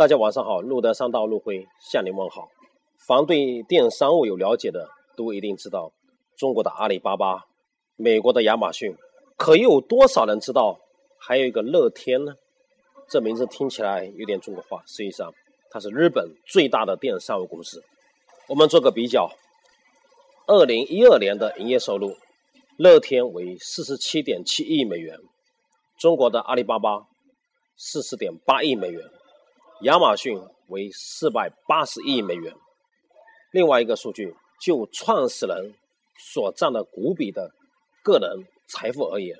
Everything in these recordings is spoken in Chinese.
大家晚上好，路德商道路辉向您问好。凡对电商务有了解的都一定知道，中国的阿里巴巴，美国的亚马逊，可又有多少人知道还有一个乐天呢？这名字听起来有点中国化，实际上它是日本最大的电商务公司。我们做个比较，2012年的营业收入，乐天为 47.7 亿美元，中国的阿里巴巴 40.8 亿美元，亚马逊为480亿美元。另外一个数据，就创始人所占的股比的个人财富而言，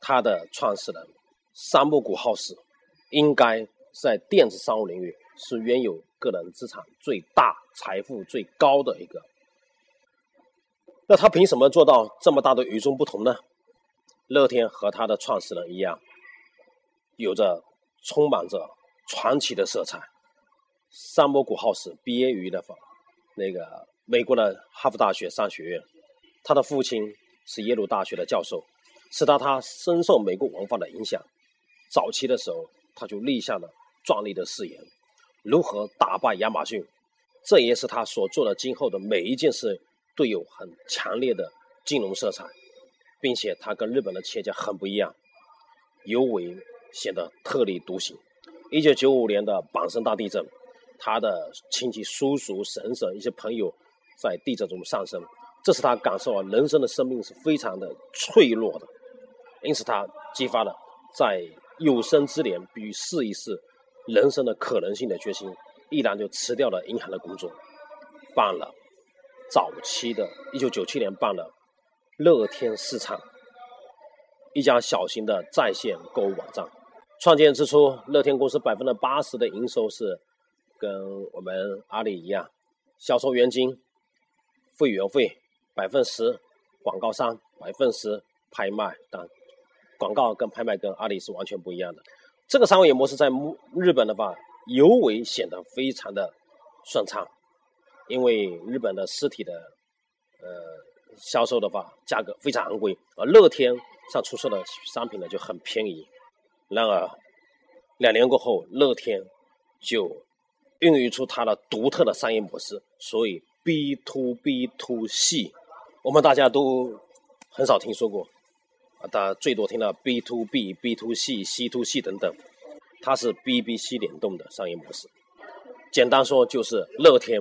他的创始人山木谷浩史应该在电子商务领域是拥有个人资产最大、财富最高的一个。那他凭什么做到这么大的与众不同呢？乐天和他的创始人一样，有着充满着传奇的色彩。山木谷浩史毕业于美国的哈佛大学商学院，他的父亲是耶鲁大学的教授，使得他深受美国文化的影响。早期的时候，他就立下了壮丽的誓言，如何打败亚马逊，这也是他所做的今后的每一件事都有很强烈的金融色彩，并且他跟日本的企业家很不一样，尤为显得特立独行。1995年的阪神大地震，他的亲戚、叔叔、婶婶、一些朋友在地震中丧生，这是他感受到人生的生命是非常的脆弱的，因此他激发了在有生之年必须试一试人生的可能性的决心，毅然就辞掉了银行的工作，办了早期的1997年办了乐天市场，一家小型的在线购物网站。创建之初，乐天公司 80% 的营收是跟我们阿里一样，销售佣金、会员费 10%， 广告商 10%， 拍卖单。广告跟拍卖跟阿里是完全不一样的。这个商业模式在日本的话尤为显得非常的顺畅，因为日本的实体的销售的话价格非常昂贵，而乐天上出售的商品呢就很便宜。然而2年过后，乐天就孕育出它的独特的商业模式，所以 B2B2C 我们大家都很少听说过，它最多听到 B2B、B2C、C2C 等等，它是 BBC 联动的商业模式。简单说就是乐天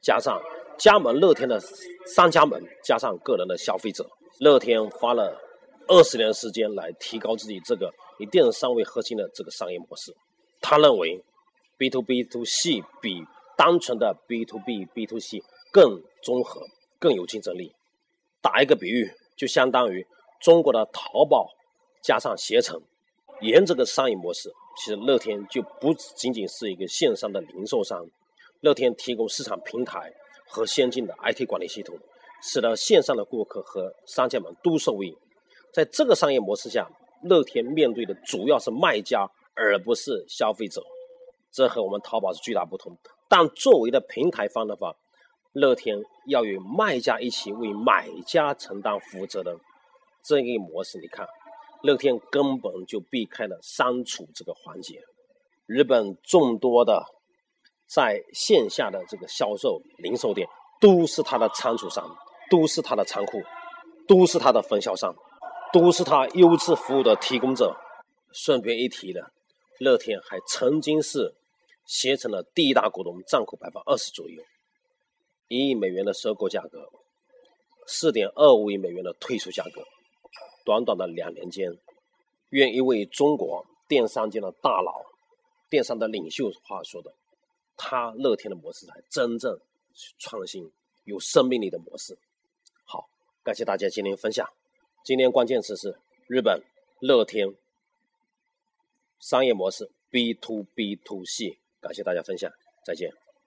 加上加盟乐天的商家们加上个人的消费者。乐天花了20年时间来提高自己这个以电子商务为核心的这个商业模式。他认为 B2B2C 比单纯的 B2B2C 更综合，更有竞争力。打一个比喻，就相当于中国的淘宝加上携程。沿这个商业模式，其实乐天就不仅仅是一个线上的零售商，乐天提供市场平台和先进的 IT 管理系统，使得线上的顾客和商家们都受益。在这个商业模式下，乐天面对的主要是卖家而不是消费者，这和我们淘宝是巨大不同。但作为的平台方的话，乐天要与卖家一起为买家承担服务责任。这个模式你看，乐天根本就避开了删除这个环节。日本众多的在线下的这个销售零售店都是他的仓储商，都是他的仓库，都是他的分销商，都是他优质服务的提供者。顺便一提的，乐天还曾经是携程的第一大股东，占股 20% 左右。1亿美元的收购价格， 4.25 亿美元的退出价格，短短的2年间，愿意为中国电商界的大佬、电商的领袖话说的，他乐天的模式才真正创新、有生命力的模式。好，感谢大家今天分享。今天关键词是日本乐天商业模式 B2B2C， 感谢大家分享，再见。